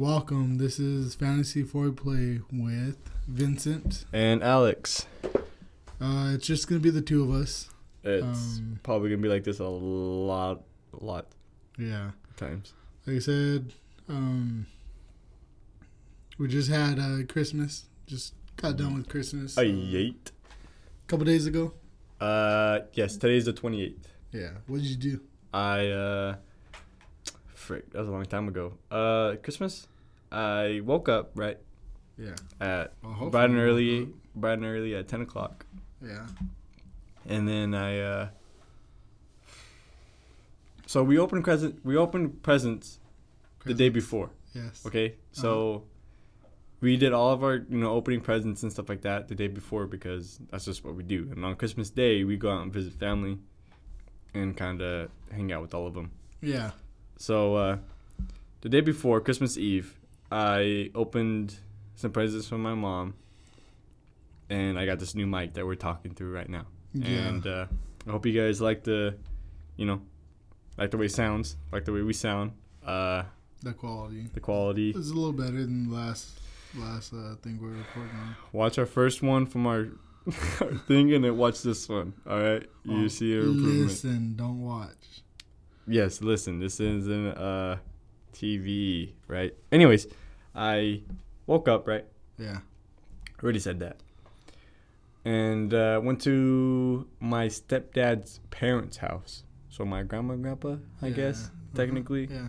Welcome. This is Fantasy Fore Play with Vincent and Alex. It's just gonna be the two of us. It's probably gonna be like this a lot. Yeah. Times. Like I said, we just had Christmas. Just got done with Christmas. A couple days ago. Yes. Today's the 28th. Yeah. What did you do? Frick, that was a long time ago. Christmas, I woke up right. Yeah. At bright and early at 10:00. Yeah. And then I. So we opened presents the day before. Yes. Okay. So. We did all of our, opening presents and stuff like that the day before because that's just what we do. And on Christmas Day, we go out and visit family and kind of hang out with all of them. Yeah. So the day before, Christmas Eve, I opened some presents from my mom, and I got this new mic that we're talking through right now. Yeah. And I hope you guys like the way it sounds, like the way we sound. The quality. It's a little better than last thing we're recording on. Watch our first one from our thing and then watch this one. All right? You see an improvement. Listen, don't watch. Yes, listen. This isn't TV, right? Anyways, I woke up, right? Yeah. Already said that. And went to my stepdad's parents' house. So my grandma and grandpa, I guess, technically. Yeah.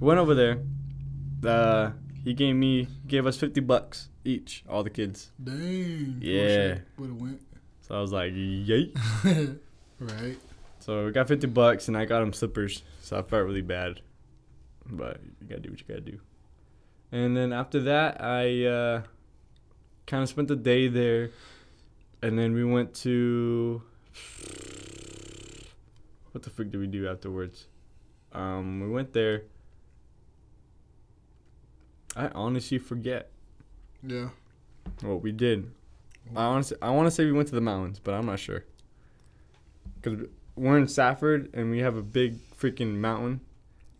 Went over there. He gave us $50 each, all the kids. Dang. Yeah. Would have went. So I was like, yay. Right. So we got $50 and I got him slippers. So I felt really bad. But you gotta do what you gotta do. And then after that, I kind of spent the day there. And then we went to... What the frick did we do afterwards? We went there. I honestly forget. Yeah. What we did. I want to say we went to the mountains, but I'm not sure. Because we're in Safford, and we have a big freaking mountain.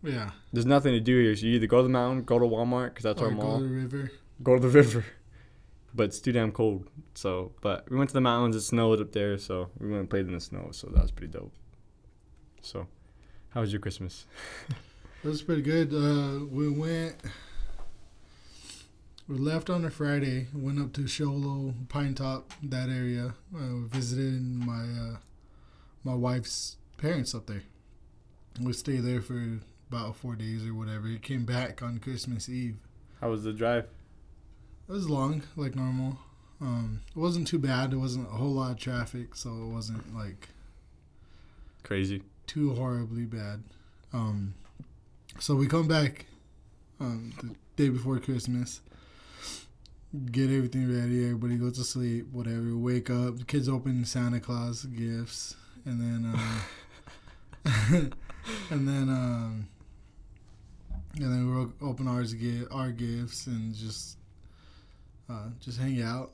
Yeah. There's nothing to do here. So you either go to the mountain, go to Walmart, because that's our mall. Go to the river. But it's too damn cold. So, but we went to the mountains. It snowed up there, so we went and played in the snow. So that was pretty dope. So, how was your Christmas? It was pretty good. We left on a Friday, went up to Sholo, Pine Top, that area. We visited my my wife's parents up there. We stayed there for about 4 days or whatever. It came back on Christmas Eve. How was the drive? It was long, like normal. It wasn't too bad. It wasn't a whole lot of traffic, so it wasn't like crazy. Too horribly bad. So we come back the day before Christmas. Get everything ready, everybody goes to sleep, whatever, wake up, the kids open Santa Claus gifts, and then and then we open our gifts and just hang out.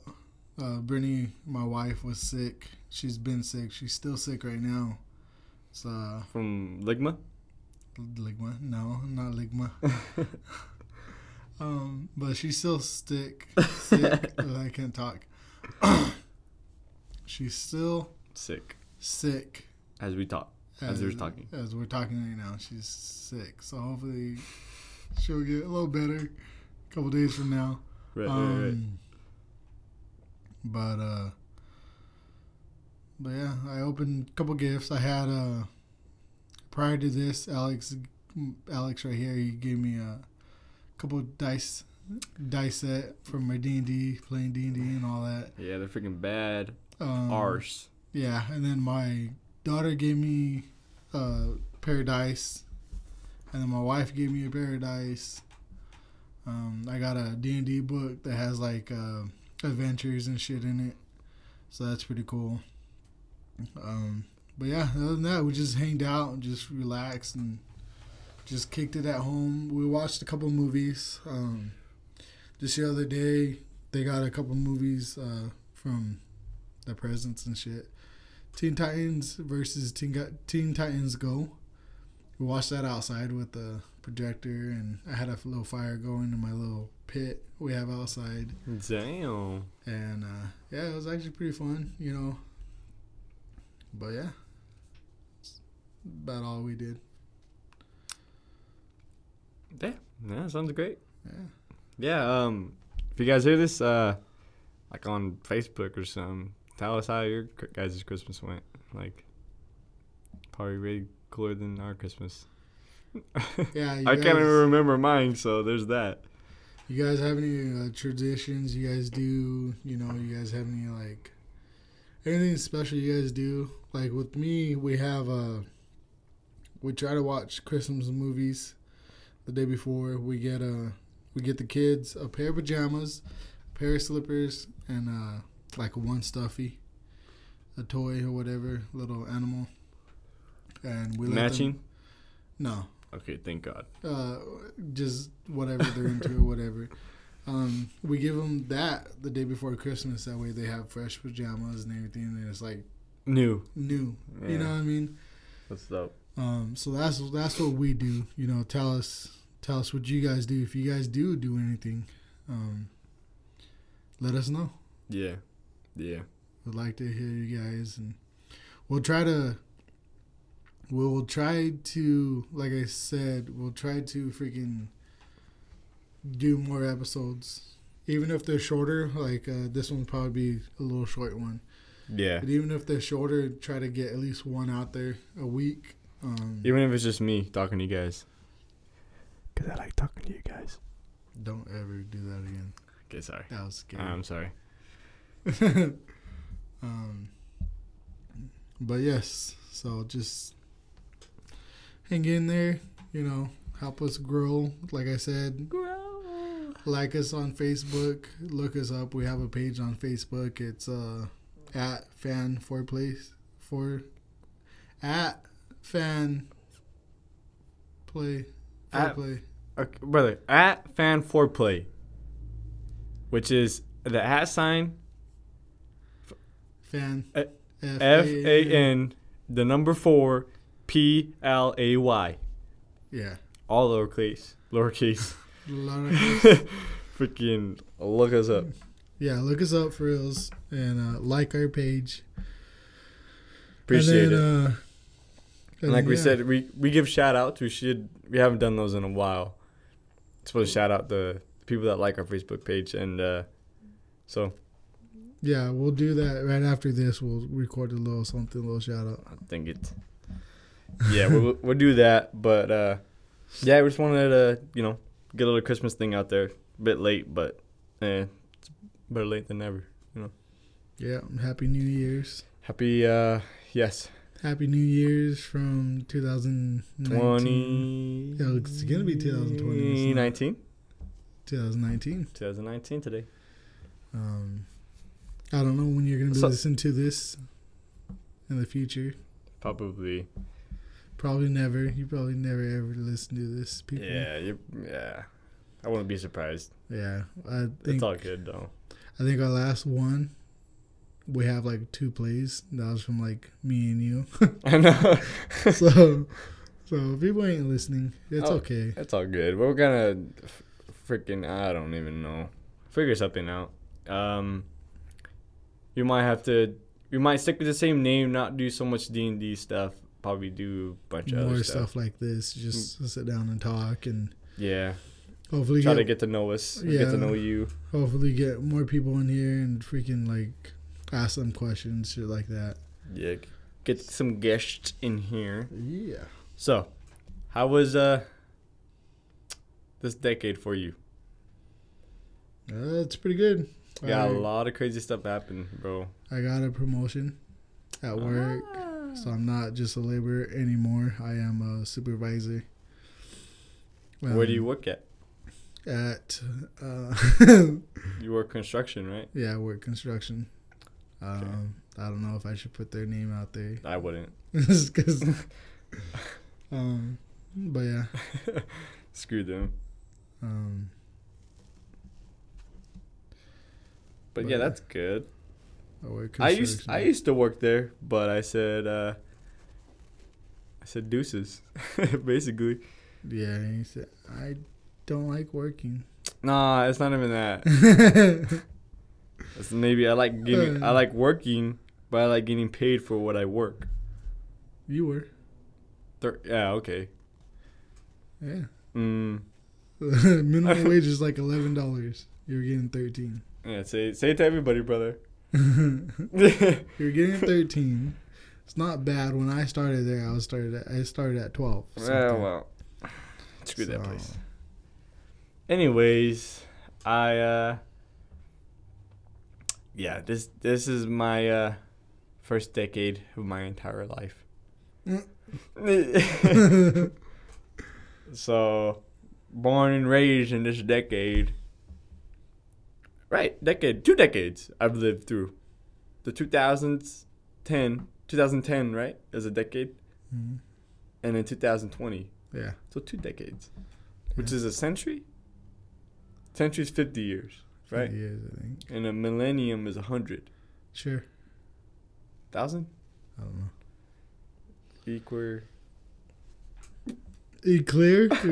Brittany, my wife, was sick. She's been sick. She's still sick right now. It's from Ligma? Ligma? No, not Ligma. But she's still sick. I can't talk. She's still sick. As we talk, as we're talking right now, she's sick. So hopefully, she'll get a little better a couple days from now. Right. But yeah, I opened a couple gifts. I had prior to this, Alex right here, he gave me a couple of dice set from my D&D, playing D&D and all that. Yeah, they're freaking bad. Arse. Yeah, and then my daughter gave me a pair of dice, and then my wife gave me a pair of dice. I got a D&D book that has like adventures and shit in it, so that's pretty cool. But yeah, other than that, we just hanged out and just relaxed and just kicked it at home. We watched a couple movies. Just the other day, they got a couple movies from the presents and shit. Teen Titans versus Teen Titans Go. We watched that outside with the projector, and I had a little fire going in my little pit we have outside. Damn. And yeah, it was actually pretty fun, you know. But yeah, about all we did. Yeah, yeah, sounds great. Yeah. Yeah, if you guys hear this, like on Facebook or something, tell us how your guys' Christmas went. Like, probably way cooler than our Christmas. Yeah, I can't even remember mine, so there's that. You guys have any traditions you guys do? You know, you guys have any, like, anything special you guys do? Like, with me, we have, we try to watch Christmas movies the day before. We get we get the kids a pair of pajamas, a pair of slippers, and like one stuffy, a toy or whatever, little animal. And we matching? No. Okay, thank God. Just whatever they're into, whatever. We give them that the day before Christmas. That way they have fresh pajamas and everything. And it's like new. Yeah. You know what I mean? That's dope. So that's what we do. You know, tell us what you guys do. If you guys do anything, let us know. Yeah, yeah. We'd like to hear you guys, and we'll try to, like I said, we'll try to freaking do more episodes, even if they're shorter. Like this one'll probably be a little short one. Yeah. But even if they're shorter, try to get at least one out there a week. Even if it's just me talking to you guys. Because I like talking to you guys. Don't ever do that again. Okay, sorry. That was scary. I'm sorry. But yes, so just hang in there, you know, help us grow. Like I said, like us on Facebook, look us up. We have a page on Facebook. It's at Fan Fore Play at Fan Fore Play, which is the at sign. Fan. FAN, the number 4, PLAY. Yeah. All lowercase. Lowercase. Freaking look us up. Yeah, look us up for reals. And like our page. Appreciate it. And like we said, we give shout outs. We haven't done those in a while. It's supposed to shout out the people that like our Facebook page. And so... yeah, we'll do that right after this. We'll record a little something, a little shout out. I think it. Yeah, we'll do that. But yeah, we just wanted to get a little Christmas thing out there. A bit late, but it's better late than never. You know. Yeah. Happy New Year's. Happy yes. Happy New Year's from 2019. It's gonna be 2020. 2019. 2019 today. I don't know when you're going to listen to this in the future. Probably never. You probably never, ever listen to this, people. Yeah. I wouldn't be surprised. Yeah. It's all good, though. I think our last one, we have, like, 2 plays. That was from, like, me and you. I know. So people ain't listening. It's okay. It's all good. We're going to freaking, I don't even know, figure something out. We might stick with the same name, not do so much D&D stuff, probably do a bunch of other stuff. More stuff like this, just sit down and talk and... yeah. Hopefully to get to know us, get to know you. Hopefully get more people in here and freaking, like, ask them questions, shit like that. Yeah, get some guests in here. Yeah. So, how was this decade for you? It's pretty good. Yeah, a lot of crazy stuff happened, bro. I got a promotion at work, so I'm not just a laborer anymore. I am a supervisor. Where do you work at? You work construction, right? Yeah, I work construction. Okay. I don't know if I should put their name out there. I wouldn't. Just because. But yeah. Screw them. But yeah, that's good. I used to work there, but I said deuces, basically. Yeah, and he said, I don't like working. Nah, it's not even that. It's maybe I like working, but I like getting paid for what I work. You were. Yeah, okay. Yeah. Minimum wage is like $11. You're getting 13. Yeah, say it to everybody, brother. You're getting 13. It's not bad. When I started there, I started at 12. Yeah, well, screw that place. Anyways, this is my first decade of my entire life. So, born and raised in this decade. Right, two decades I've lived through. The 2010, right, is a decade. Mm-hmm. And then 2020. Yeah. So 2 decades, which is a century. Century's 50 years, right? 50 years, I think. And a millennium is 100. Sure. 1,000? I don't know. Eclair? I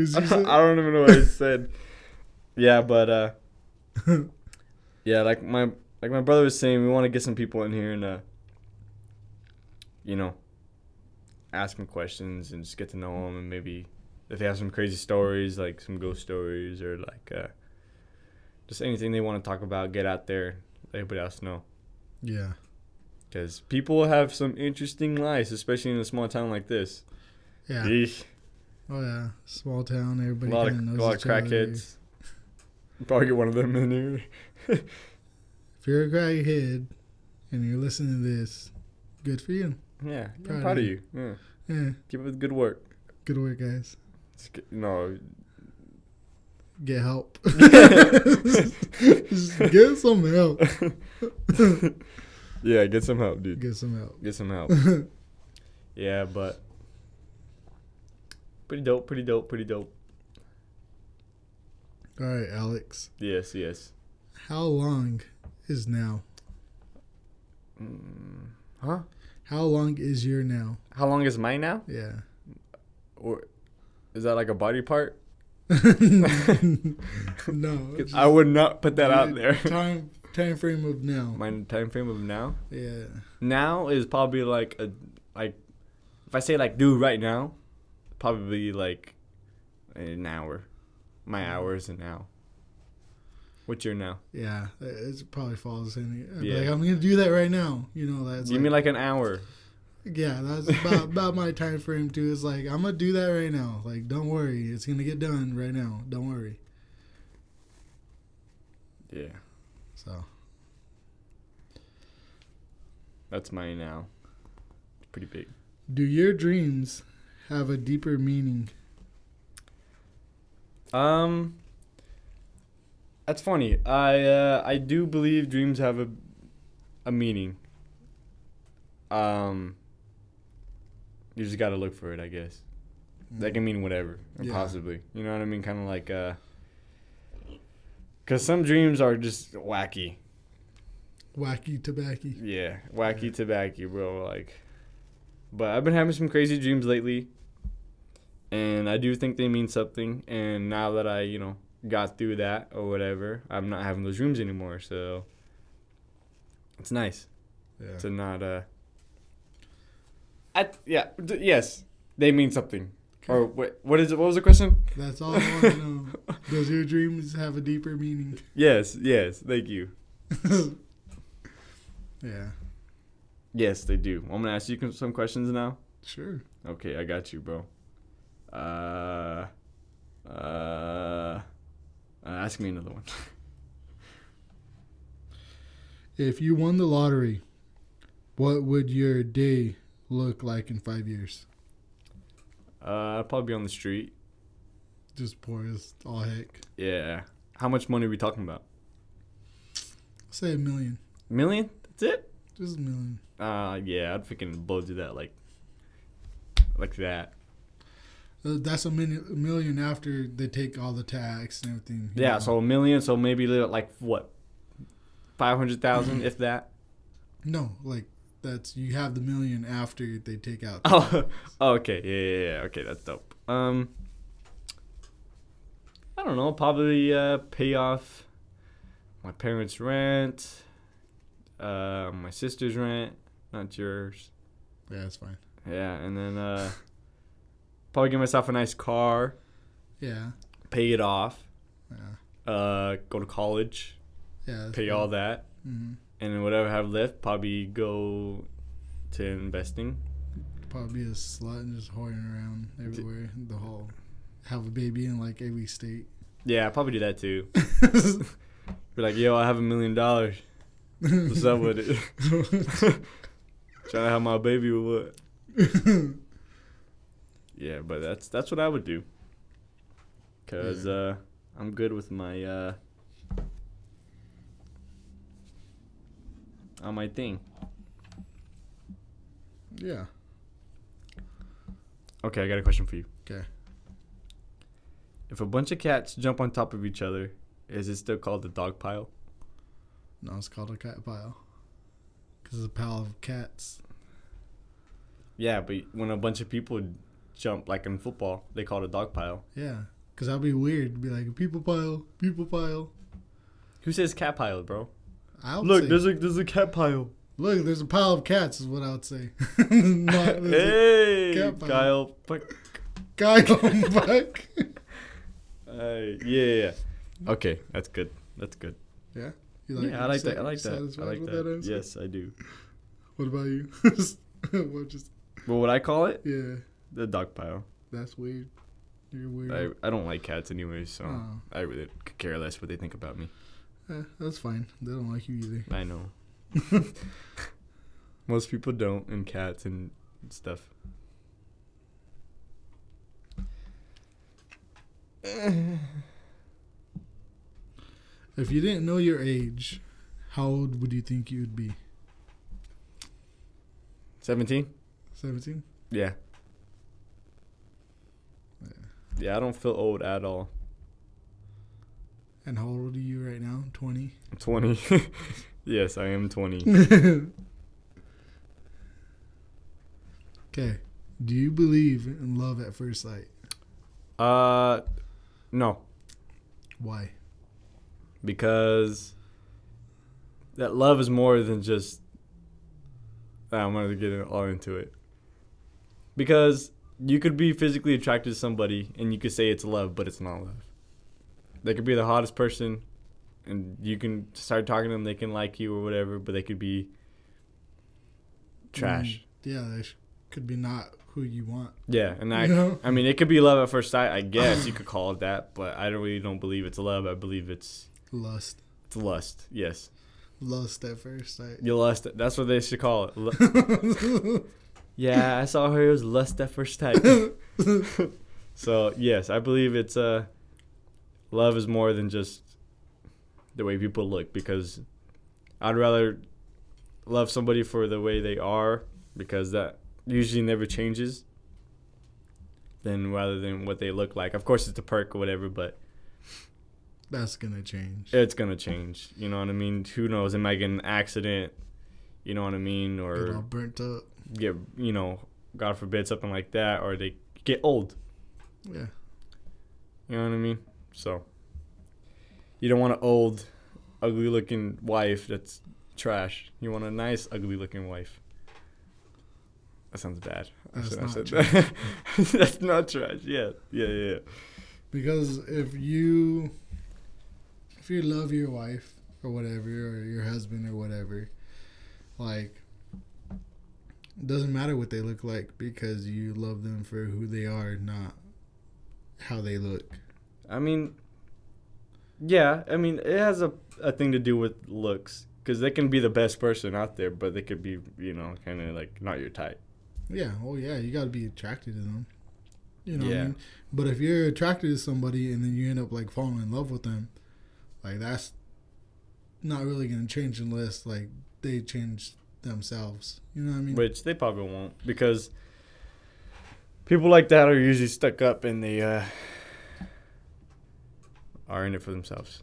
don't even know what I said. Yeah, but yeah, like my brother was saying, we want to get some people in here and ask them questions and just get to know them, and maybe if they have some crazy stories, like some ghost stories or like just anything they want to talk about, get out there, let everybody else know. Yeah. Because people have some interesting lives, especially in a small town like this. Yeah. Eesh. Oh, yeah. Small town. Everybody kind of knows each other. A lot of crackheads. Probably get one of them in here. If you're a crackhead and you're listening to this, good for you. Yeah. I'm proud of you. Yeah. Keep up with good work. Good work, guys. Get help. Just get some help. Yeah, get some help, dude. Get some help. Yeah, but pretty dope. All right, Alex. Yes. How long is now? Huh? How long is your now? How long is my now? Yeah. Or is that like a body part? No. I would not put that out there. Time frame of now. My time frame of now? Yeah. Now is probably like if I say like do right now, probably like an hour. My hour is an hour. What's your now? Yeah, it probably falls in. Like I'm gonna do that right now. You know that's. Give me like an hour. Yeah, that's about my time frame too. It's like I'm gonna do that right now. Like don't worry, it's gonna get done right now. Don't worry. Yeah. So that's mine now. Pretty big. Do your dreams have a deeper meaning? That's funny. I do believe dreams have a meaning. You just gotta look for it, I guess. That can mean whatever, possibly. You know what I mean? Kind of like because some dreams are just wacky. Wacky tobacco. Yeah, wacky tobacco, bro. Like, but I've been having some crazy dreams lately, and I do think they mean something. And now that I, got through that or whatever, I'm not having those dreams anymore. So it's nice to not. Yes, they mean something. Or what is it? What was the question? That's all I want to know. Does your dreams have a deeper meaning? Yes. Thank you. Yeah. Yes, they do. I'm gonna ask you some questions now. Sure. Okay, I got you, bro. Ask me another one. If you won the lottery, what would your day look like in 5 years? I'd probably be on the street. Just poor as all heck. Yeah. How much money are we talking about? I'll say $1 million. $1 million? That's it? Just $1 million. Yeah, I'd freaking blow through that like that. That's $1 million after they take all the tax and everything. Yeah, so $1 million, so maybe like what? 500,000, if that? No, like. That's you have the $1 million after they take out. Oh, okay, yeah, okay, that's dope. I don't know, probably pay off my parents' rent, my sister's rent, not yours. Yeah, that's fine. Yeah, and then probably get myself a nice car. Yeah. Pay it off. Yeah. Go to college. Yeah. Pay all that. Mm-hmm. And then whatever I have left, probably go to investing. Probably be a slut and just hoarding around everywhere. The whole have a baby in like every state. Yeah, I probably do that too. Be like, yo, I have $1 million. What's up with it? Trying to have my baby with what? Yeah, but that's what I would do. Cause yeah. I'm good with my on my thing. Yeah. Okay, I got a question for you. Okay. If a bunch of cats jump on top of each other, is it still called the dog pile? No, it's called a cat pile. Because it's a pile of cats. Yeah, but when a bunch of people jump, like in football, they call it a dog pile. Yeah, because that would be weird. Be like, people pile, people pile. Who says cat pile, bro? I would say. Look, there's a cat pile. Look, there's a pile of cats, is what I would say. Not, hey, Kyle Puck. Kyle Puck. Yeah. Okay, that's good. That's good. Yeah? You like, yeah, I like that. I like that. I like that. Yes, I do. What about you? What would I call it? Yeah. The dog pile. That's weird. You're weird. I don't like cats anyway, so I really could care less what they think about me. That's fine. They don't like you either. I know. Most people don't, and cats and stuff. If you didn't know your age, how old would you think you'd be? 17? 17? Yeah. Yeah, I don't feel old at all. And how old are you right now? 20? 20. Yes, I am 20. Okay. Do you believe in love at first sight? No. Why? Because that love is more than just... I wanted to get all into it. Because you could be physically attracted to somebody and you could say it's love, but it's not love. They could be the hottest person, and you can start talking to them. They can like you or whatever, but they could be trash. Yeah, they could be not who you want. Yeah, and I mean, it could be love at first sight. I guess you could call it that, but I don't believe it's love. I believe it's lust. It's lust. Yes. Lust at first sight. You lust. That's what they should call it. Yeah, I saw her. It was lust at first sight. So yes, I believe it's love is more than just the way people look, because I'd rather love somebody for the way they are, because that usually never changes, than rather than what they look like. Of course, it's a perk or whatever, but that's going to change. It's going to change. You know what I mean? Who knows? It might get an accident. You know what I mean? Or get all burnt up. Get, you know, God forbid, something like that, or they get old. Yeah. You know what I mean? So you don't want an old, ugly-looking wife that's trash. You want a nice, ugly-looking wife. That sounds bad. That's not trash. That's not trash. Yeah. Because if you love your wife or whatever, or your husband or whatever, like, it doesn't matter what they look like, because you love them for who they are, not how they look. I mean, yeah, I mean, it has a thing to do with looks, because they can be the best person out there, but they could be, you know, kind of like not your type. Yeah, oh yeah, you got to be attracted to them. You know what I mean? But if you're attracted to somebody and then you end up like falling in love with them, like that's not really going to change unless like they change themselves. You know what I mean? Which they probably won't, because people like that are usually stuck up and they... are in it for themselves.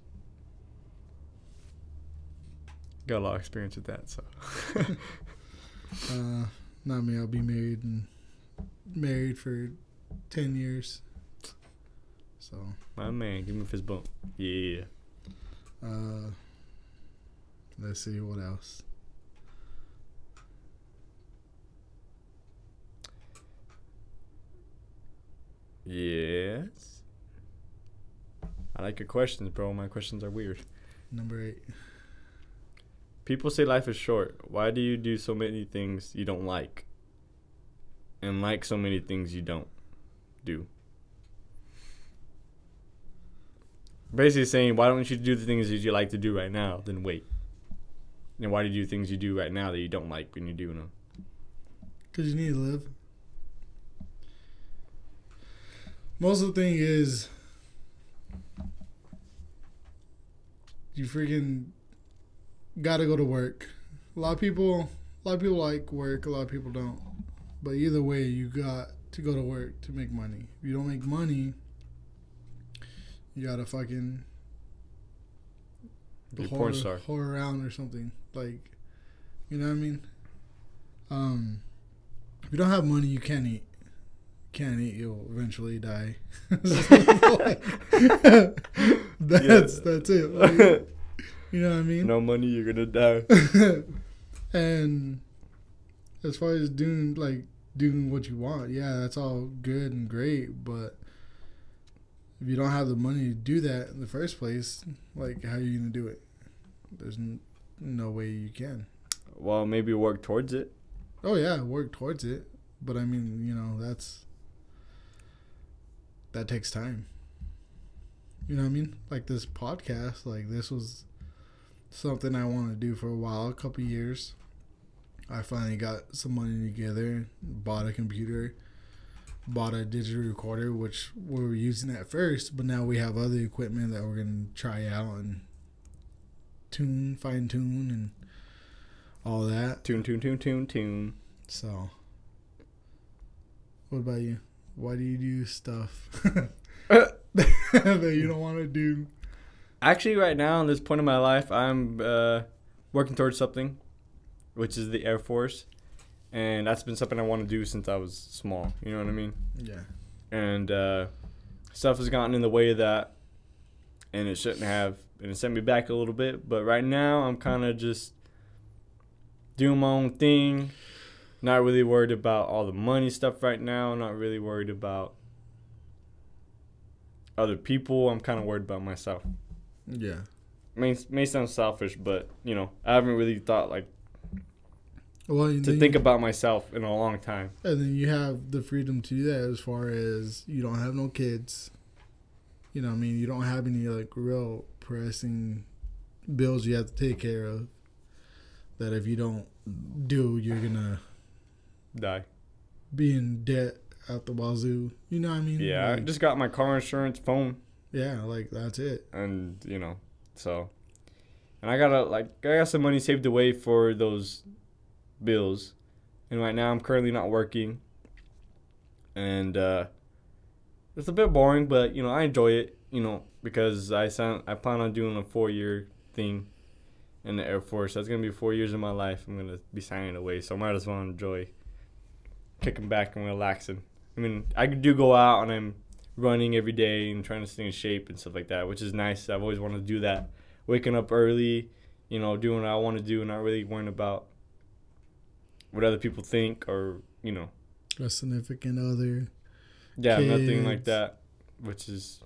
Got a lot of experience with that, so. Not me. I'll be married for 10 years. So my man, give me a fist bump. Yeah. Let's see what else. Yes. I like your questions, bro. My questions are weird. Number 8. People say life is short. Why do you do so many things you don't like? And like so many things you don't do. Basically saying, why don't you do the things that you like to do right now, then wait? And why do you do things you do right now that you don't like when you're doing them? Because you need to live. Most of the thing is, you freaking gotta go to work. A lot of people like work, a lot of people don't. But either way, you got to go to work to make money. If you don't make money, you gotta fucking whore around or something. Like, you know what I mean? If you don't have money, you can't eat. Can't eat, you'll eventually die. That's it. Like, you know what I mean? No money, you're gonna die. And as far as doing what you want, yeah, that's all good and great, but if you don't have the money to do that in the first place, like, how are you gonna do it? There's no way you can. Well, maybe work towards it. Oh yeah, work towards it, but I mean, you know, that takes time. You know what I mean? Like this podcast, like this was something I wanted to do for a while, a couple of years. I finally got some money together, bought a computer, bought a digital recorder, which we were using at first, but now we have other equipment that we're going to try out and fine tune and all that. Tune. So, what about you? Why do you do stuff that you don't want to do? Actually, right now, at this point in my life, I'm working towards something, which is the Air Force. And that's been something I want to do since I was small. You know what I mean? Yeah. And stuff has gotten in the way of that, and it shouldn't have. And it sent me back a little bit. But right now, I'm kind of just doing my own thing. Not really worried about all the money stuff right now. Not really worried about other people. I'm kind of worried about myself. Yeah. May sound selfish, but, you know, I haven't really thought, like, about myself in a long time. And then you have the freedom to do that as far as you don't have no kids. You know what I mean? You don't have any, like, real pressing bills you have to take care of that if you don't do, you're going to die. Be in debt out the wazoo. You know what I mean? Yeah, like, I just got my car insurance, phone. Yeah, like, that's it. And, you know, so. And I got some money saved away for those bills. And right now I'm currently not working. And it's a bit boring, but, you know, I enjoy it, you know, because I plan on doing a 4-year thing in the Air Force. That's going to be 4 years of my life I'm going to be signing away. So I might as well enjoy kicking back and relaxing. I mean, I do go out and I'm running every day and trying to stay in shape and stuff like that, which is nice. I've always wanted to do that. Waking up early, you know, doing what I want to do and not really worrying about what other people think or, you know. A significant other. Yeah, kids. Nothing like that, which is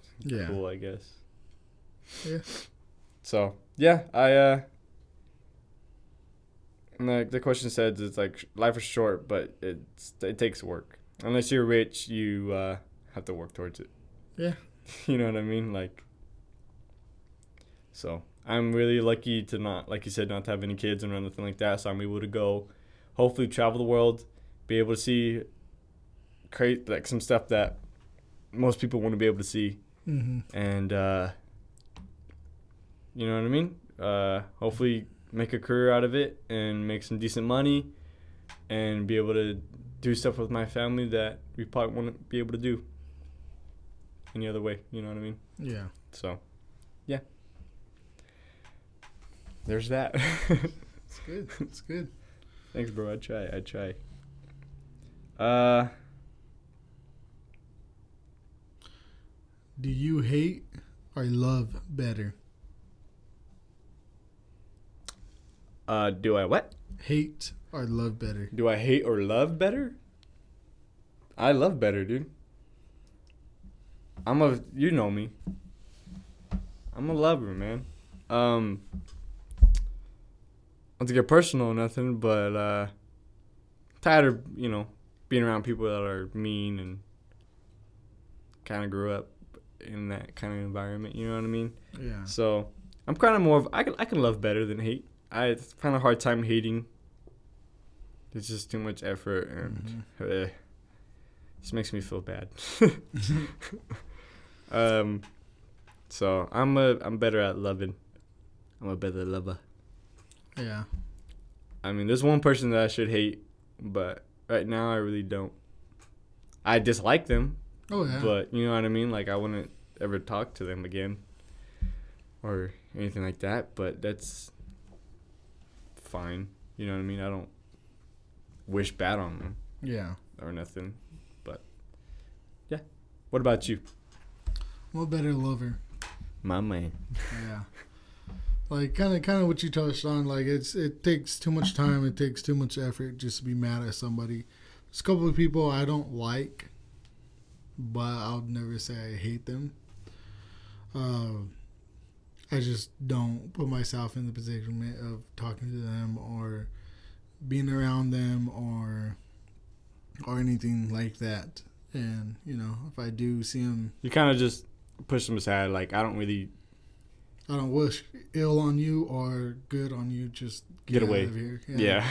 cool, I guess. Yeah. So, yeah, like the question said, it's like life is short, but it takes work. Unless you're rich, you have to work towards it. Yeah. You know what I mean? Like, so I'm really lucky to not, like you said, not to have any kids and nothing like that. So I'm able to go, hopefully travel the world, be able to see, create like some stuff that most people want to be able to see. Mm-hmm. And you know what I mean? Hopefully make a career out of it and make some decent money and be able to do stuff with my family that we probably wouldn't be able to do any other way. You know what I mean? Yeah. So, yeah. There's that. It's good. It's good. Thanks, bro. I try. Do you hate or love better? Do I what? Hate or love better? Do I hate or love better? I love better, dude. You know me. I'm a lover, man. Not to get personal or nothing, but tired of, you know, being around people that are mean, and kind of grew up in that kind of environment, you know what I mean? Yeah. So I'm kind of more of, I can love better than hate. I find a hard time hating. It's just too much effort, and this makes me feel bad. So I'm better at loving. I'm a better lover. Yeah. I mean, there's one person that I should hate, but right now I really don't. I dislike them. Oh yeah. But you know what I mean? Like, I wouldn't ever talk to them again or anything like that, but that's fine. You know what I mean? I don't wish bad on them. Yeah. Or nothing. But yeah. What about you? I'm a better lover. My man. Yeah. Like, kind of what you touched on. Like, it takes too much time. It takes too much effort just to be mad at somebody. There's a couple of people I don't like, but I'll never say I hate them. I just don't put myself in the position of talking to them or being around them or anything like that. And, you know, if I do see them... You kind of just push them aside. Like, I don't wish ill on you or good on you. Just get away. Out of here. Yeah.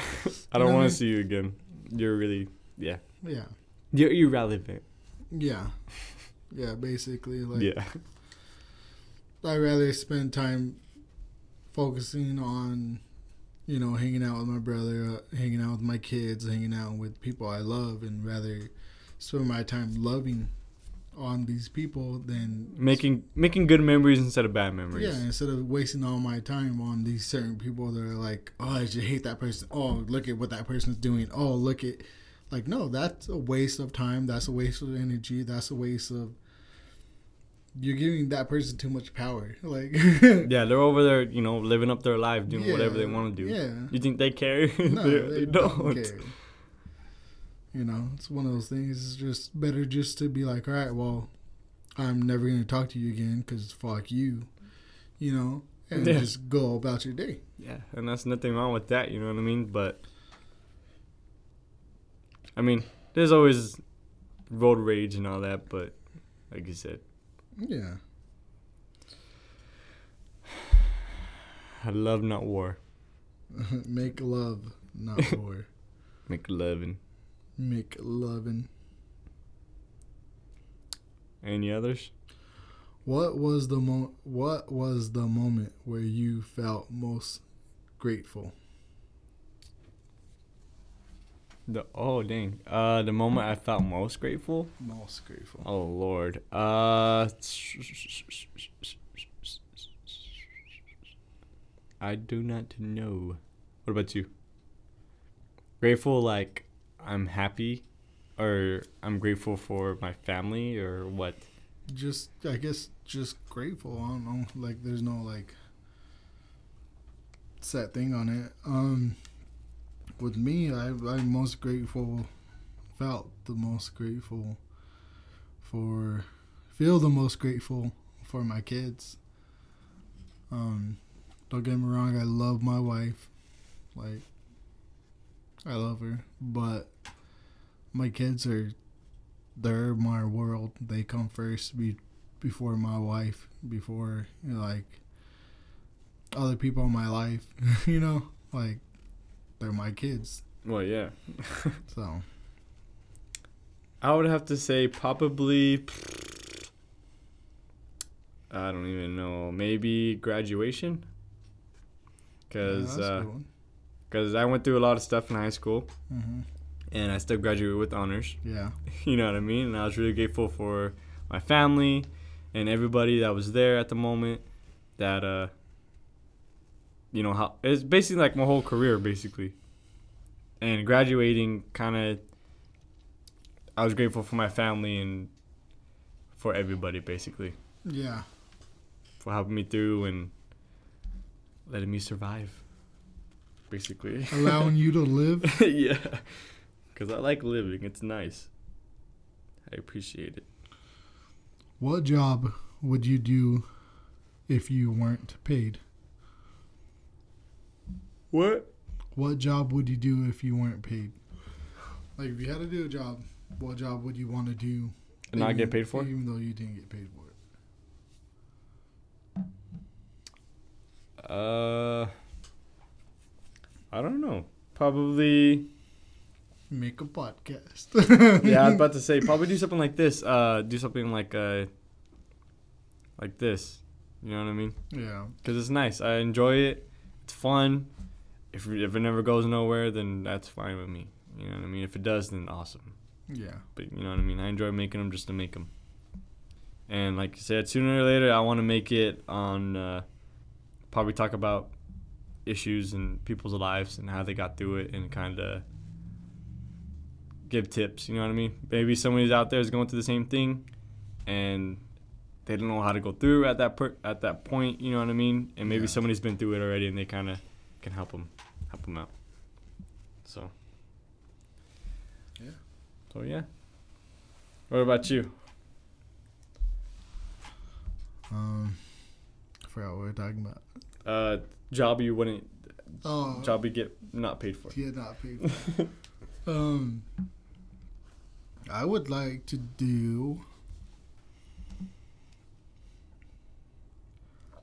I don't want to see you again. You're really... Yeah. Yeah. You're irrelevant. Yeah. Yeah, basically. Like, yeah. I'd rather spend time focusing on, you know, hanging out with my brother, hanging out with my kids, hanging out with people I love, and rather spend my time loving on these people than... Making good memories instead of bad memories. Yeah, instead of wasting all my time on these certain people that are like, oh, I just hate that person. Oh, look at what that person's doing. Oh, look at... Like, no, that's a waste of time. That's a waste of energy. That's a waste of... You're giving that person too much power. Like, yeah, they're over there, you know, living up their life, doing whatever they want to do. Yeah. You think they care? No, they don't care. You know, it's one of those things. It's just better just to be like, all right, well, I'm never going to talk to you again because fuck you, you know, and just go about your day. Yeah, and that's nothing wrong with that, you know what I mean? But, I mean, there's always road rage and all that, but like you said. Yeah. I love, not war. Make love, not war. Make lovin'. Any others? What was the moment where you felt most grateful? The moment I felt most grateful? Most grateful. Oh, Lord. I do not know. What about you? Grateful, like, I'm happy, or I'm grateful for my family, or what? Just, I guess, just grateful. I don't know. Like, there's no, like, set thing on it. With me, feel the most grateful for my kids. Don't get me wrong, I love my wife, like, I love her, but my kids they're my world. They come first, before my wife, before, you know, like, other people in my life, you know, like. They're my kids. Well, yeah. So. I would have to say probably, I don't even know, maybe graduation. Because I went through a lot of stuff in high school. Mm-hmm. And I still graduated with honors. Yeah. You know what I mean? And I was really grateful for my family and everybody that was there at the moment that... You know, how it's basically like my whole career, basically. And graduating, kind of, I was grateful for my family and for everybody, basically. Yeah. For helping me through and letting me survive, basically. Allowing you to live? Yeah. Because I like living. It's nice. I appreciate it. What job would you do if you weren't paid? What job would you do if you weren't paid? Like, if you had to do a job, what job would you want to do? And not get paid for it? Even though you didn't get paid for it. I don't know. Probably make a podcast. Yeah, I was about to say, probably do something like this. Do something like this. You know what I mean? Yeah. Because it's nice. I enjoy it. It's fun. If it never goes nowhere, then that's fine with me. You know what I mean? If it does, then awesome. Yeah. But you know what I mean? I enjoy making them just to make them. And like you said, sooner or later, I want to make it on probably talk about issues and people's lives and how they got through it and kind of give tips. You know what I mean? Maybe somebody's out there is going through the same thing and they don't know how to go through at that point. You know what I mean? And maybe somebody's been through it already and they kind of can help them out. So. So, yeah. What about you? I forgot what we were talking about. Job you wouldn't... Oh. Job you get not paid for. Yeah, not paid for. I would like to do...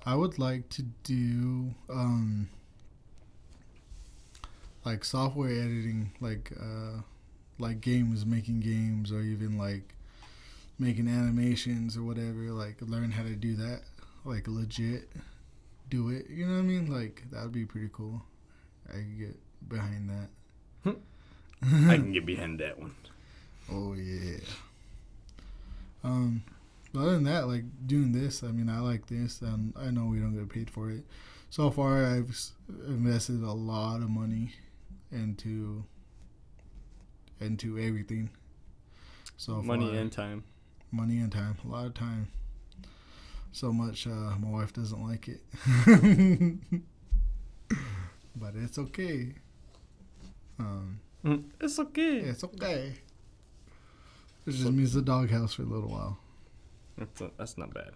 like, software editing, like games, making games, or even like making animations or whatever, like learn how to do that, like legit do it, you know what I mean? Like that would be pretty cool. I can get behind that. I can get behind that one. Oh yeah. But other than that, like doing this, I mean, I like this and I know we don't get paid for it. So far I've invested a lot of money into everything. So money and time. Money and time. A lot of time. So much my wife doesn't like it. But it's okay. It's okay. It's okay. It just means the doghouse for a little while. That's not bad.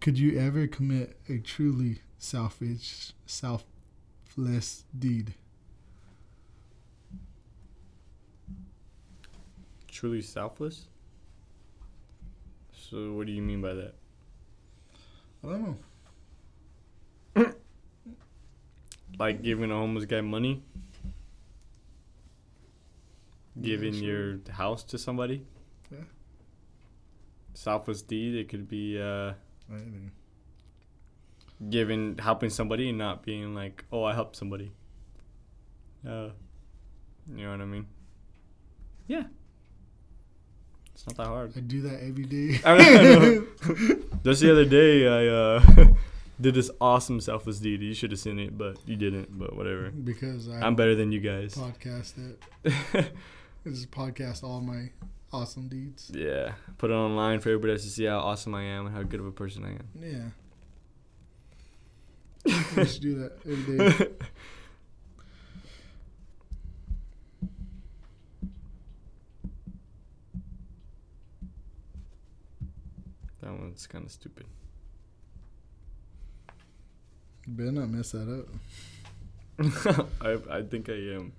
Could you ever commit a truly selfless deed? Truly selfless? So what do you mean by that? I don't know. Like giving a homeless guy money? Giving your house to somebody? Yeah. Selfless deed, it could be anything. Helping somebody and not being like, oh, I helped somebody. You know what I mean? Yeah. It's not that hard. I do that every day. I know. Just the other day, I did this awesome selfless deed. You should have seen it, but you didn't, but whatever. Because I'm better than you guys. Podcast it. I just podcast all my awesome deeds. Yeah. Put it online for everybody else to see how awesome I am and how good of a person I am. Yeah. We should do that every day. That one's kind of stupid. Better not mess that up. I think I am.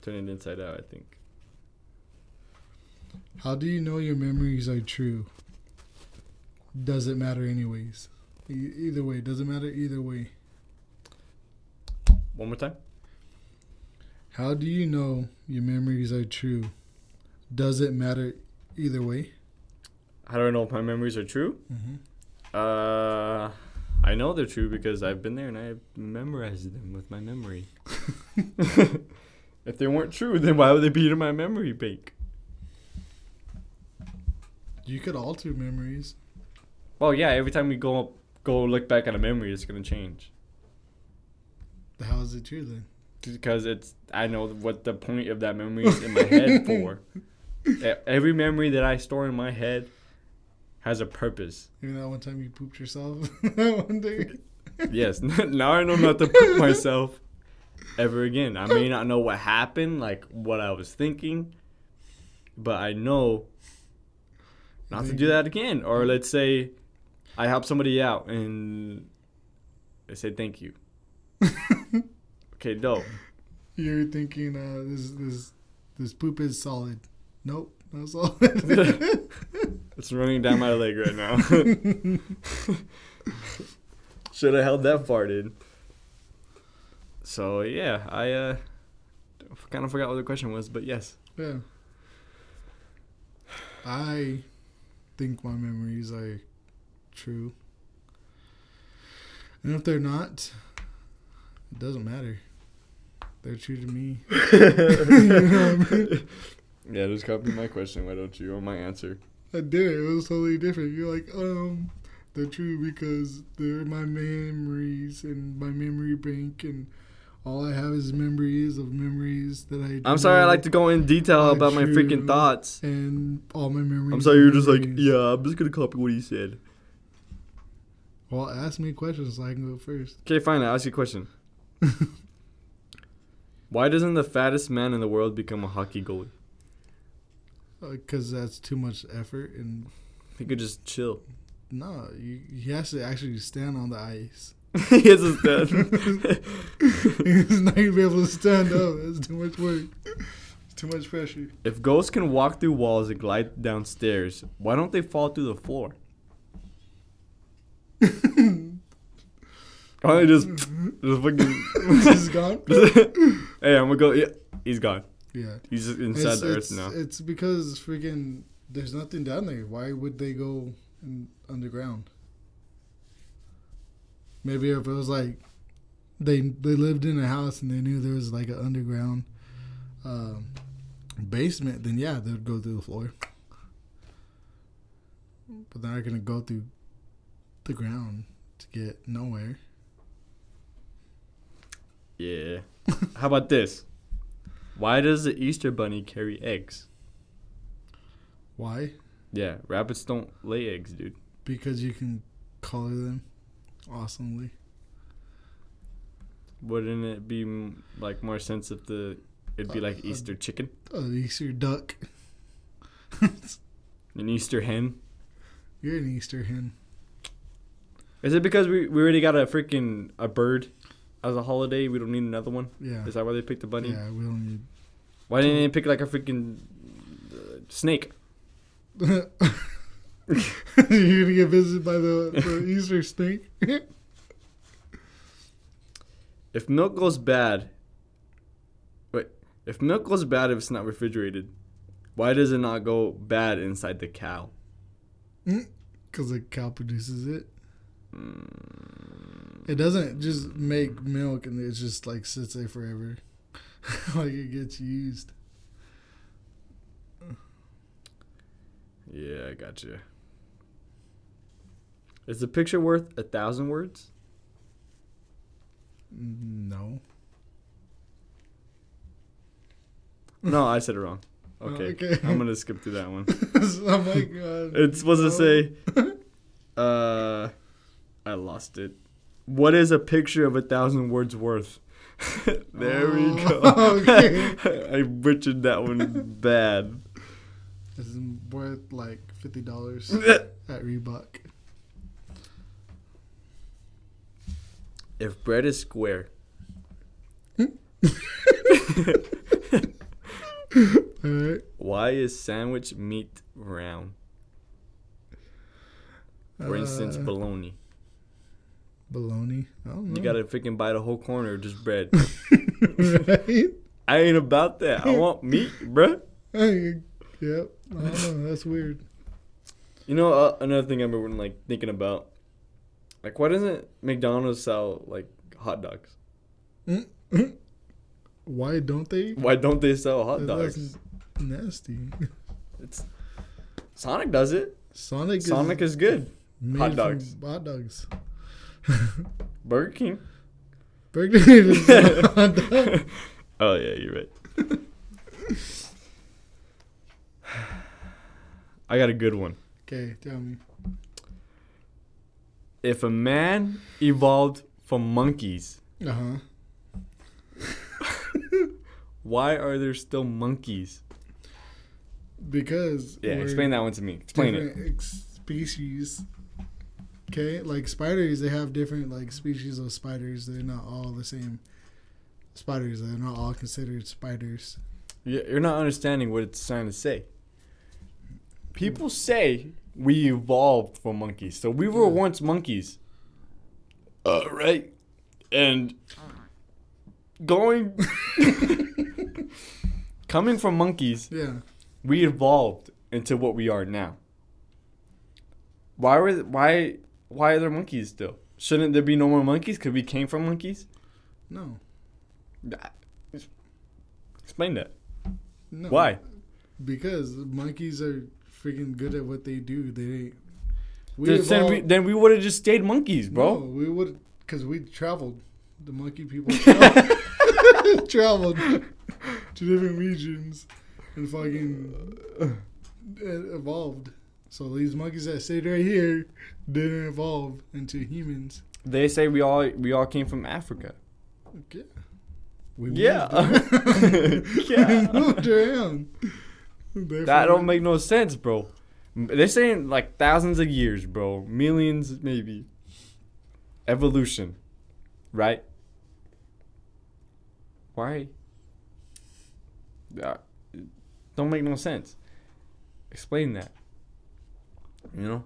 Turn it inside out, I think. How do you know your memories are true? Does it matter anyways? Either way, doesn't matter either way. One more time. How do you know your memories are true? Does it matter either way? How do I know if my memories are true? Mm-hmm. I know they're true because I've been there and I memorized them with my memory. If they weren't true, then why would they be in my memory bank? You could alter memories. Well, yeah, every time we go look back at a memory, it's going to change. How is it true then? because it's I know what the point of that memory is in my head for. Every memory that I store in my head has a purpose. You know, one time you pooped yourself one day. Yes. Now I know not to poop myself ever again. I may not know what happened, like what I was thinking, but I know not to do that again. Or let's say I help somebody out and I say thank you. Okay, dope. You're thinking this poop is solid. Nope, not solid. It's running down my leg right now. Should have held that fart in. So yeah, I kind of forgot what the question was, but yes. Yeah. I think my memories are true, and if they're not, it doesn't matter. They're true to me. You know what I mean? Yeah, just copy my question. Why don't you? Or my answer. I did. It was totally different. You're like, they're true because they're my memories and my memory bank, and all I have is memories of memories that I. I'm sorry. I like to go in detail about my freaking thoughts and all my memories. I'm sorry. You're just like, yeah. I'm just gonna copy what he said. Well, ask me questions so I can go first. Okay, fine. I'll ask you a question. Why doesn't the fattest man in the world become a hockey goalie? Because that's too much effort, and he could just chill. No, he has to actually stand on the ice. He has to stand. He's not gonna be able to stand up. That's too much work. It's too much pressure. If ghosts can walk through walls and glide down stairs, why don't they fall through the floor? Probably just fucking. He's gone. Hey, I'm gonna go. Yeah, he's gone. Yeah, he's just inside the earth now. It's because freaking there's nothing down there. Why would they go underground? Maybe if it was like they lived in a house and they knew there was like an underground basement, then yeah, they'd go through the floor. But they're not gonna go through the ground to get nowhere. Yeah. How about this? Why does the Easter Bunny carry eggs? Why? Yeah, rabbits don't lay eggs, dude. Because you can color them awesomely. Wouldn't it be like more sense if it'd be like Easter chicken? An Easter duck. An Easter hen? You're an Easter hen. Is it because we already got a bird as a holiday? We don't need another one? Yeah. Is that why they picked the bunny? Yeah, we don't need... Why didn't they pick like a freaking snake? You're going to get visited by the Easter snake? If milk goes bad... Wait. If milk goes bad if it's not refrigerated, why does it not go bad inside the cow? Because the cow produces it. It doesn't just make milk and it just like sits there forever. Like it gets used. Yeah, I gotcha. Is the picture worth 1,000 words? No. No, I said it wrong. Okay, oh, okay. I'm gonna skip through that one. Oh my god. It's supposed to say I lost it. What is a picture of 1,000 words worth? There we go. Okay. I butchered that one bad. It's worth like $50 at Reebok. If bread is square. All right. Why is sandwich meat round? For instance, bologna. Bologna. I don't know. You gotta freaking bite a whole corner of just bread. Right? I ain't about that. I want meat, bruh. Yep. I don't know. That's weird. You know, another thing I've been like thinking about, like, why doesn't McDonald's sell like hot dogs? Why don't they? Why don't they sell hot dogs? Nasty. It's Sonic does it. Sonic is good. Hot dogs. Burger King. Burger King is a hot dog. Oh, yeah, you're right. I got a good one. Okay, tell me. If a man evolved from monkeys, why are there still monkeys? Because... Yeah, explain that one to me. Explain it. Species. Okay? Like spiders, they have different like species of spiders. They're not all the same spiders. They're not all considered spiders. You're not understanding what it's trying to say. People say we evolved from monkeys. So we were once monkeys. Right? And... coming from monkeys, we evolved into what we are now. Why are there monkeys still? Shouldn't there be no more monkeys? Because we came from monkeys. No. Explain that. No. Why? Because monkeys are freaking good at what they do. Then we would have just stayed monkeys, bro. No, we would, because we traveled. The monkey people traveled to different regions and fucking evolved. So these monkeys that stayed right here didn't evolve into humans. They say we all came from Africa. Okay. We moved around. That don't make no sense, bro. They're saying like thousands of years, bro. Millions, maybe. Evolution. Right? Why? Don't make no sense. Explain that. You know?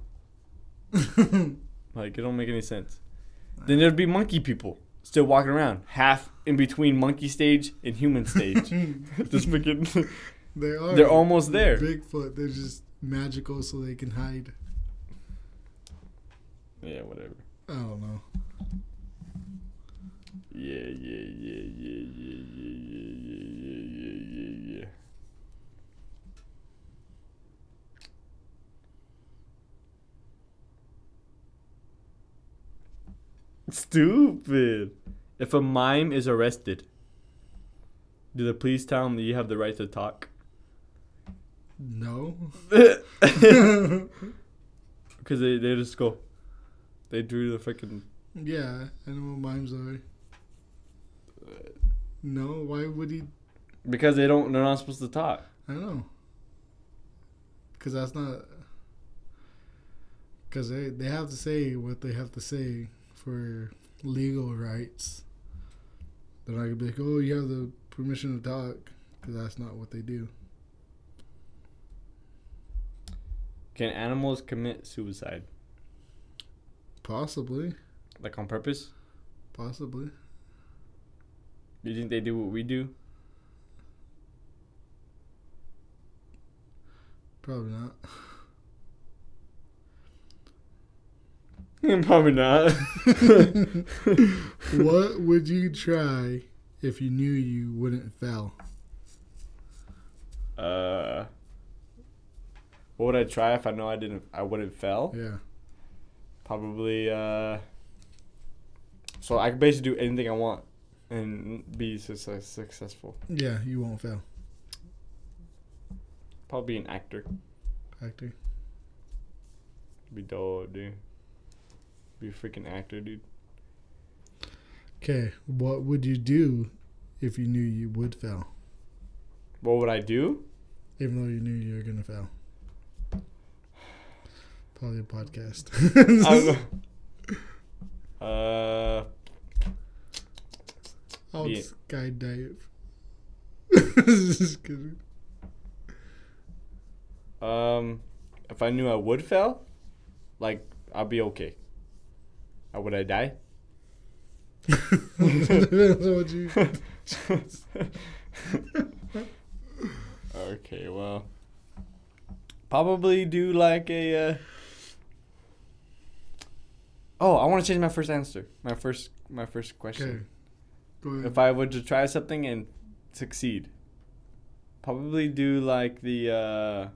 Like, it don't make any sense. Then there'd be monkey people still walking around. Half in between monkey stage and human stage. Just freaking... They're almost there. Bigfoot. They're just magical so they can hide. Yeah, whatever. I don't know. Yeah. Stupid. If a mime is arrested, do the police tell him that you have the right to talk? No. Because they just go. They drew the freaking. Yeah, I know what mimes are. No, why would he? Because they're not supposed to talk. I know. Because that's not. Because they have to say what they have to say for legal rights. They're not gonna be like, oh, you have the permission to talk, because that's not what they do. Can animals commit suicide? Possibly. Like on purpose? Possibly. You think they do what we do? Probably not. Probably not. What would you try if you knew you wouldn't fail? What would I try if I know I wouldn't fail? Yeah. Probably. So I could basically do anything I want. And be successful. Yeah, you won't fail. Probably be an actor. Actor. Be dope, dude. Be a freaking actor, dude. Okay, what would you do if you knew you would fail? What would I do? Even though you knew you were going to fail. Probably a podcast. I would skydive. Just kidding. If I knew I would fail, like, I'd be okay. Would I die? Okay, well, probably do like a. Oh, I want to change my first answer. My first question. Okay. If I were to try something and succeed, probably do like the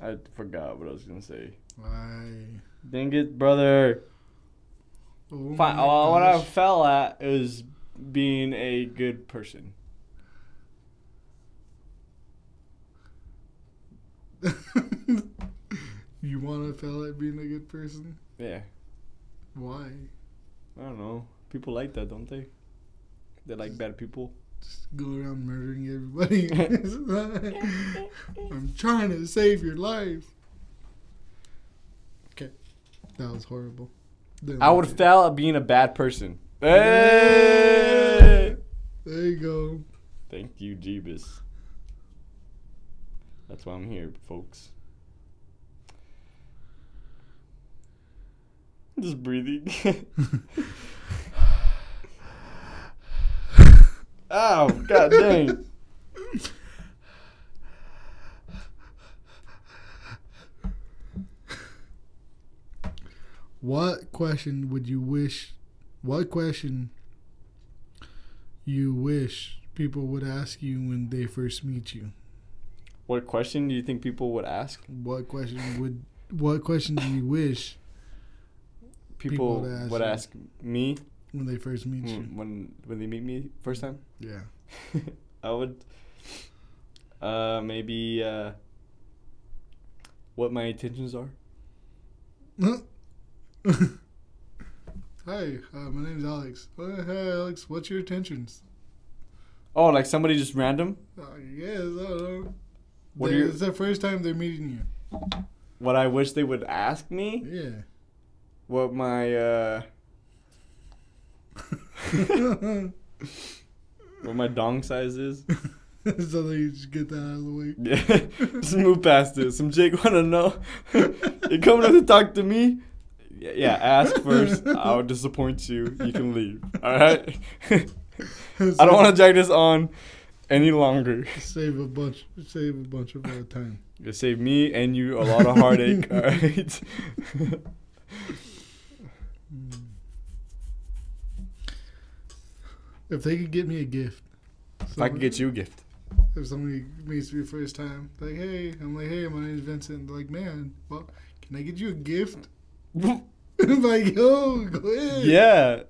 I forgot what I was gonna say. Why? Dang it, brother. Oh, what I fell at is being a good person. You want to fail at being a good person? Yeah. Why? I don't know. People like that, don't they? They like bad people. Just go around murdering everybody. I'm trying to save your life. Okay. That was horrible. I would fail at being a bad person. Hey! There you go. Thank you, Jeebus. That's why I'm here, folks. Just breathing. Ow, god dang. What question you wish people would ask you when they first meet you? What question do you think people would ask? What question do you wish people would ask me when they first meet you? When they meet me first time? Yeah. I would maybe what my intentions are. Hi, my name's Alex. Hey, Alex, what's your intentions? Oh, like somebody just random? Yes, I don't know. It's the first time they're meeting you. What I wish they would ask me? Yeah. What my what my dong size is. So that you just get that out of the way. Yeah. Just move past it. Some Jake wanna know. You coming to talk to me? Yeah, ask first. I'll disappoint you. You can leave. Alright? I don't wanna drag this on any longer. Save a bunch of our time. It saved me and you a lot of heartache, alright? If they could get me a gift. If I could get you a gift. If somebody meets me first time, like, hey, I'm like, hey, my name's Vincent. They're like, man, well, can I get you a gift? I'm like, yo, go ahead. Yeah.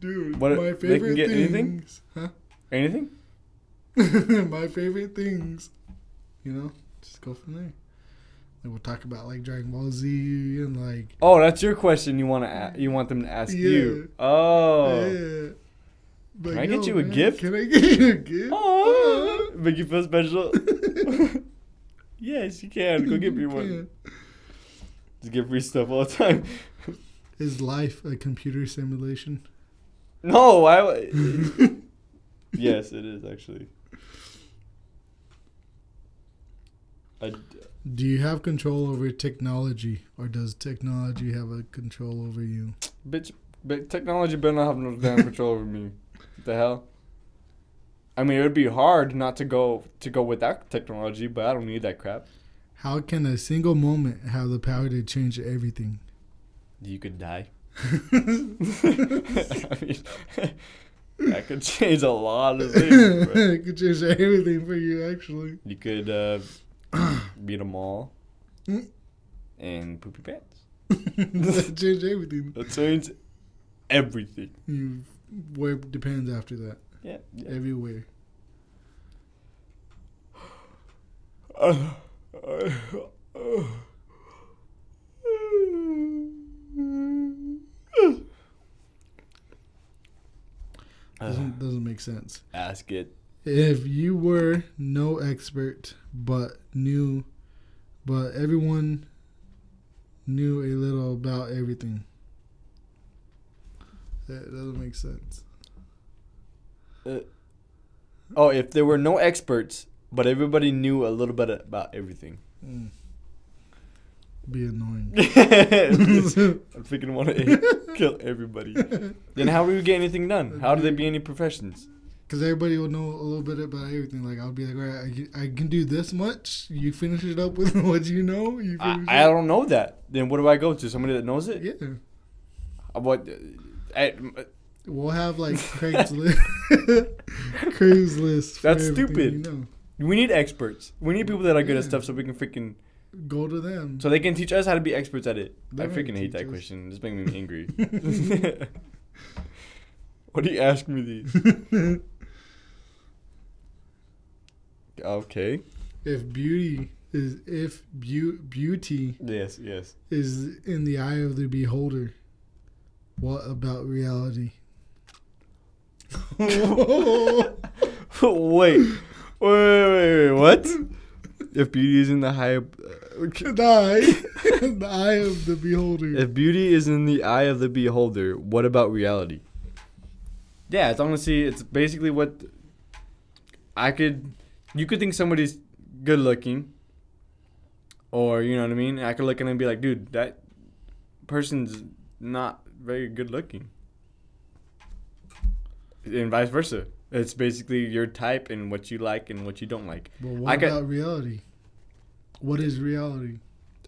Dude, my favorite things. Huh? Anything? My favorite things. You know, just go from there. And we'll talk about like Dragon Ball Z and like. Oh, that's your question. You want them to ask you. Oh. Yeah. But can I get you a gift? Can I get you a gift? Oh, make you feel special. Yes, you can. Go get me one. Just get free stuff all the time. Is life a computer simulation? No, yes, it is actually. Do you have control over technology, or does technology have a control over you? Bitch, but technology better not have no damn control over me. The hell? I mean, it would be hard not to go without technology, but I don't need that crap. How can a single moment have the power to change everything? You could die. I mean, that could change a lot of things, bro. It could change everything for you, actually. You could be in a mall and poop your pants. That change everything. That change everything. You wear depends after that. Yeah. Everywhere. Doesn't make sense. Ask it. If you were no expert but everyone knew a little about everything. That doesn't make sense. If there were no experts, but everybody knew a little bit about everything. Be annoying. I freaking want to kill everybody. Then how would we get anything done? How do there be any professions? Because everybody will know a little bit about everything. Like, I'll be like, all right, I can do this much. You finish it up with what you know. I don't know that. Then what do I go to? Somebody that knows it? Yeah. What? We'll have like Craigslist. Craigslist. That's stupid. You know. We need experts. We need people that are good at stuff so we can freaking Go to them. So they can teach us how to be experts at it. They I freaking hate that us. Question. It's making me angry. What do you ask me these? Okay. If beauty yes is in the eye of the beholder, what about reality? wait, what? If beauty is in the eye of the eye of the beholder. If beauty is in the eye of the beholder, what about reality? Yeah, it's honestly, it's basically what I could. You could think somebody's good looking, or you know what I mean. I could look at it and be like, dude, that person's not very good looking, and vice versa. It's basically your type and what you like and what you don't like. But what about reality? What is reality?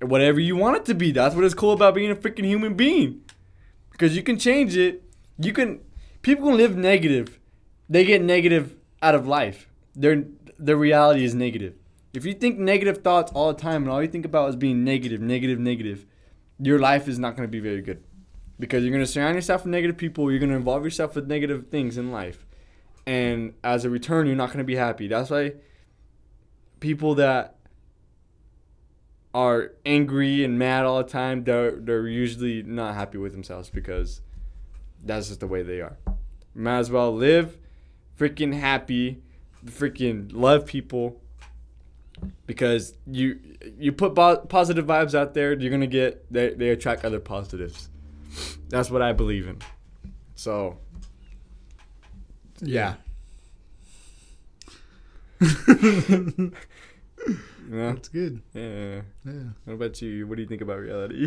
Whatever you want it to be. That's what is cool about being a freaking human being, because you can change it. You can. People can live negative. They get negative out of life. Their reality is negative. If you think negative thoughts all the time and all you think about is being negative, your life is not going to be very good, because you're going to surround yourself with negative people. You're going to involve yourself with negative things in life. And as a return, you're not going to be happy. That's why people that are angry and mad all the time, they're usually not happy with themselves, because that's just the way they are. Might as well live freaking happy, freaking love people, because you put positive vibes out there, you're gonna get they attract other positives. That's what I believe in. So yeah. Yeah. That's good. Yeah. What about you? What do you think about reality?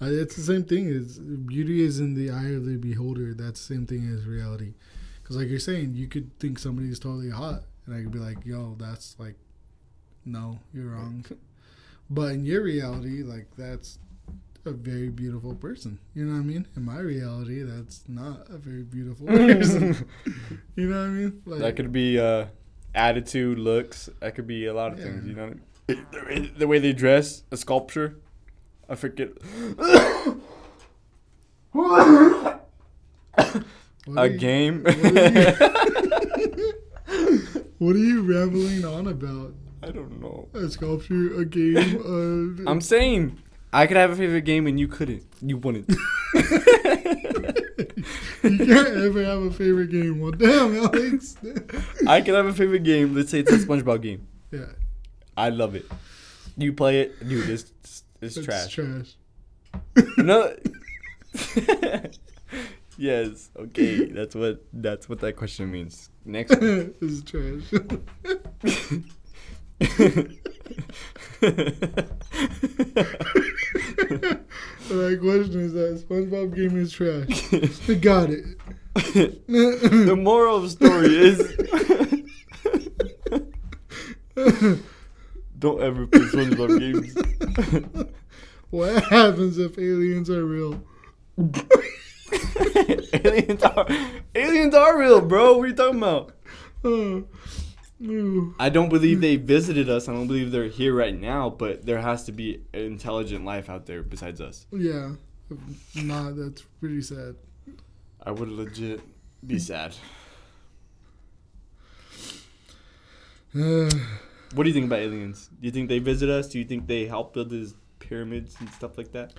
It's the same thing. It's, beauty is in the eye of the beholder. That's the same thing as reality. Because like you're saying, you could think somebody is totally hot, and I could be like, yo, that's like, no, you're wrong. But in your reality, like, that's a very beautiful person. You know what I mean? In my reality, that's not a very beautiful person. You know what I mean? Like, that could be... attitude, looks, that could be a lot of things, you know what I mean? The way they dress, a sculpture. I forget. Game. What are you rambling on about? I don't know. A sculpture, a game. I'm saying I could have a favorite game and you couldn't. You wouldn't. You can't ever have a favorite game. Well, damn, Alex. I can have a favorite game. Let's say it's a SpongeBob game. Yeah. I love it. You play it. Dude, it's trash. It's trash. No. Yes. Okay. That's what that question means. Next. It's trash. My question is that SpongeBob game is trash. I got it. The moral of the story is don't ever play SpongeBob games. What happens if aliens are real? Aliens are real, bro. What are you talking about? I don't believe they visited us. I don't believe they're here right now, but there has to be intelligent life out there besides us. Yeah. Nah, that's pretty sad. I would legit be sad. What do you think about aliens? Do you think they visit us? Do you think they help build these pyramids and stuff like that?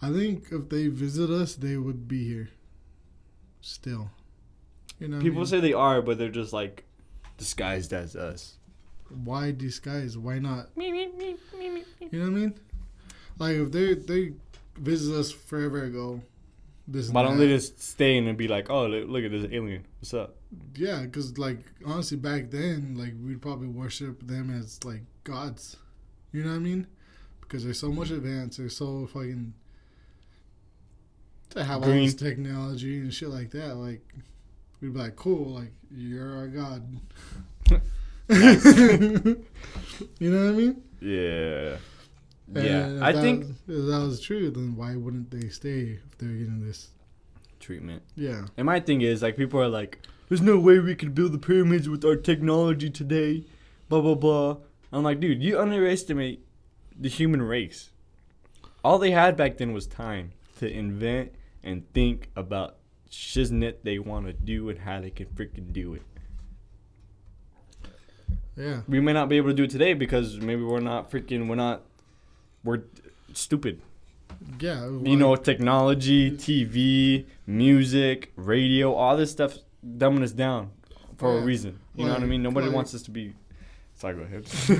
I think if they visit us, they would be here. Still. You know people say they are, but they're just like... disguised as us. Why disguise? Why not? You know what I mean? Like, if they visit us forever ago, why don't they just stay in and be like, oh, look at this alien. What's up? Yeah, because, like, honestly, back then, like, we'd probably worship them as, like, gods. You know what I mean? Because they're so much advanced. They're so fucking... They have all this technology and shit like that. Like... we'd be like, cool, like, you're our god. You know what I mean? Yeah. And yeah. If that was true, then why wouldn't they stay if they're getting this treatment? Yeah. And my thing is, like, people are like, there's no way we could build the pyramids with our technology today, blah, blah, blah. I'm like, dude, you underestimate the human race. All they had back then was time to invent and think about shiznit they want to do and how they can freaking do it. Yeah. We may not be able to do it today because maybe we're stupid. Yeah. Well, you know, technology, TV, music, radio, all this stuff dumbing us down for a reason. You know what I mean? Nobody wants us to be psychoheads.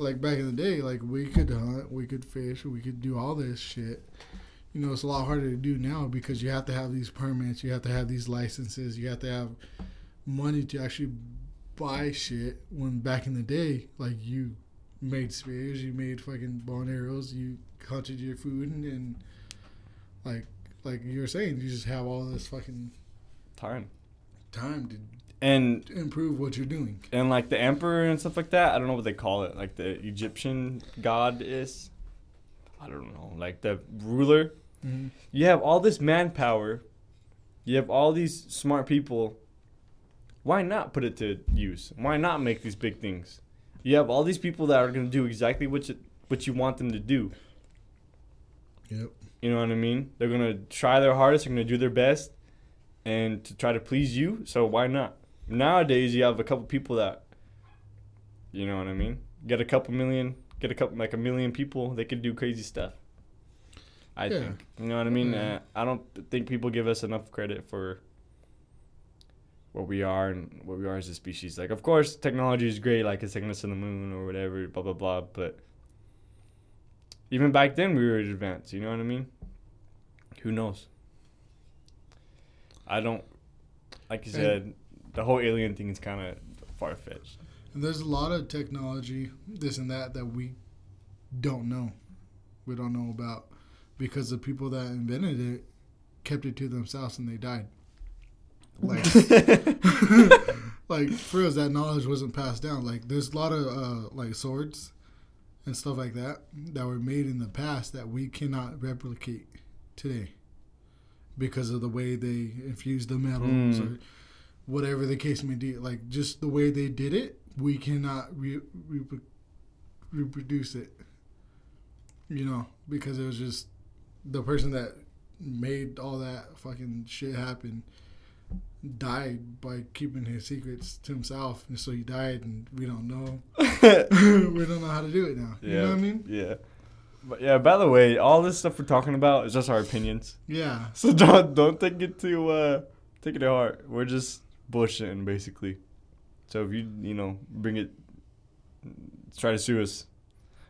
Like back in the day, like we could hunt, we could fish, we could do all this shit. You know, it's a lot harder to do now because you have to have these permits, you have to have these licenses, you have to have money to actually buy shit. When back in the day, like you made spears, you made fucking bow and arrows, you hunted your food, and like you were saying, you just have all this fucking time to improve what you're doing. And like the emperor and stuff like that, I don't know what they call it, like the Egyptian god is, I don't know, like the ruler. Mm-hmm. You have all this manpower, you have all these smart people. Why not put it to use? Why not make these big things? You have all these people that are going to do exactly what you want them to do. Yep. You know what I mean? They're going to try their hardest. They're going to do their best and to try to please you. So why not? Nowadays, you have a couple people that, you know what I mean? Get a million people. They could do crazy stuff. I think. You know what I mean? Yeah. I don't think people give us enough credit for what we are as a species. Like, of course, technology is great. Like, it's taking us to the moon or whatever, blah, blah, blah. But even back then, we were advanced. You know what I mean? Who knows? Like you said, the whole alien thing is kind of far-fetched. And there's a lot of technology, this and that, that we don't know. We don't know about. Because the people that invented it kept it to themselves and they died. Like, like for us, that knowledge wasn't passed down. Like, there's a lot of like swords and stuff like that that were made in the past that we cannot replicate today because of the way they infused the metals or whatever the case may be. Like, just the way they did it, we cannot reproduce it. You know, because it was just the person that made all that fucking shit happen died by keeping his secrets to himself, and so he died, and we don't know. We don't know how to do it now. Yeah. You know what I mean? Yeah. But yeah, by the way, all this stuff we're talking about is just our opinions. Yeah. So don't take it to heart. We're just bullshitting, basically. So if you know, try to sue us.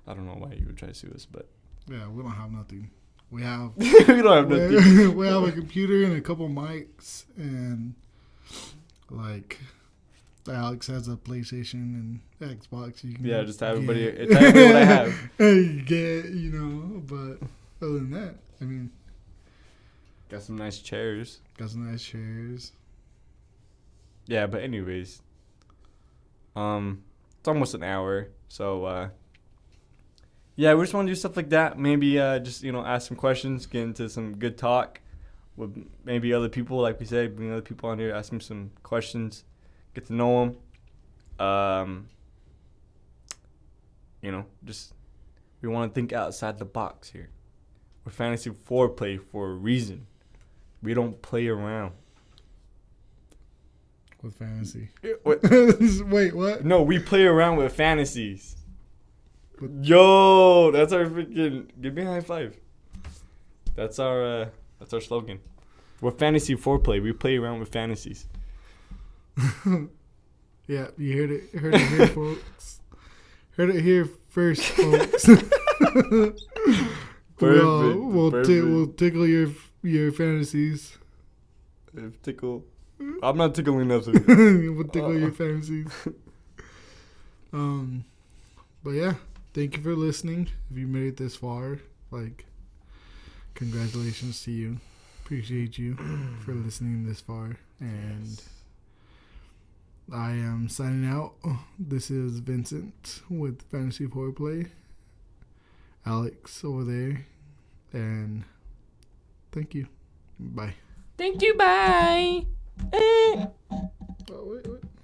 I don't know why you would try to sue us, but yeah, we don't have nothing. We have a computer and a couple mics, and like Alex has a PlayStation and Xbox. It's everybody what I have. You get, you know, but other than that, I mean, got some nice chairs. Yeah, but anyways, it's almost an hour, so. Yeah, we just want to do stuff like that. Maybe just, you know, ask some questions, get into some good talk with maybe other people. Like we said, bring other people on here, ask them some questions, get to know them. You know, just we want to think outside the box here. We're Fantasy Fore Play for a reason. We don't play around. With fantasy. Wait, what? No, we play around with fantasies. Yo, that's our freaking... Give me a high five. That's our slogan. We're Fantasy Foreplay. We play around with fantasies. Yeah, you heard it here, folks. Heard it here first, folks. Perfect. We'll tickle your fantasies. I'm not tickling nothing. We'll tickle your fantasies. But yeah. Thank you for listening. If you made it this far, like, congratulations to you. Appreciate you for listening this far. And yes. I am signing out. This is Vincent with Fantasy Fore Play. Alex over there. And thank you. Bye. Thank you. Bye. Oh, wait.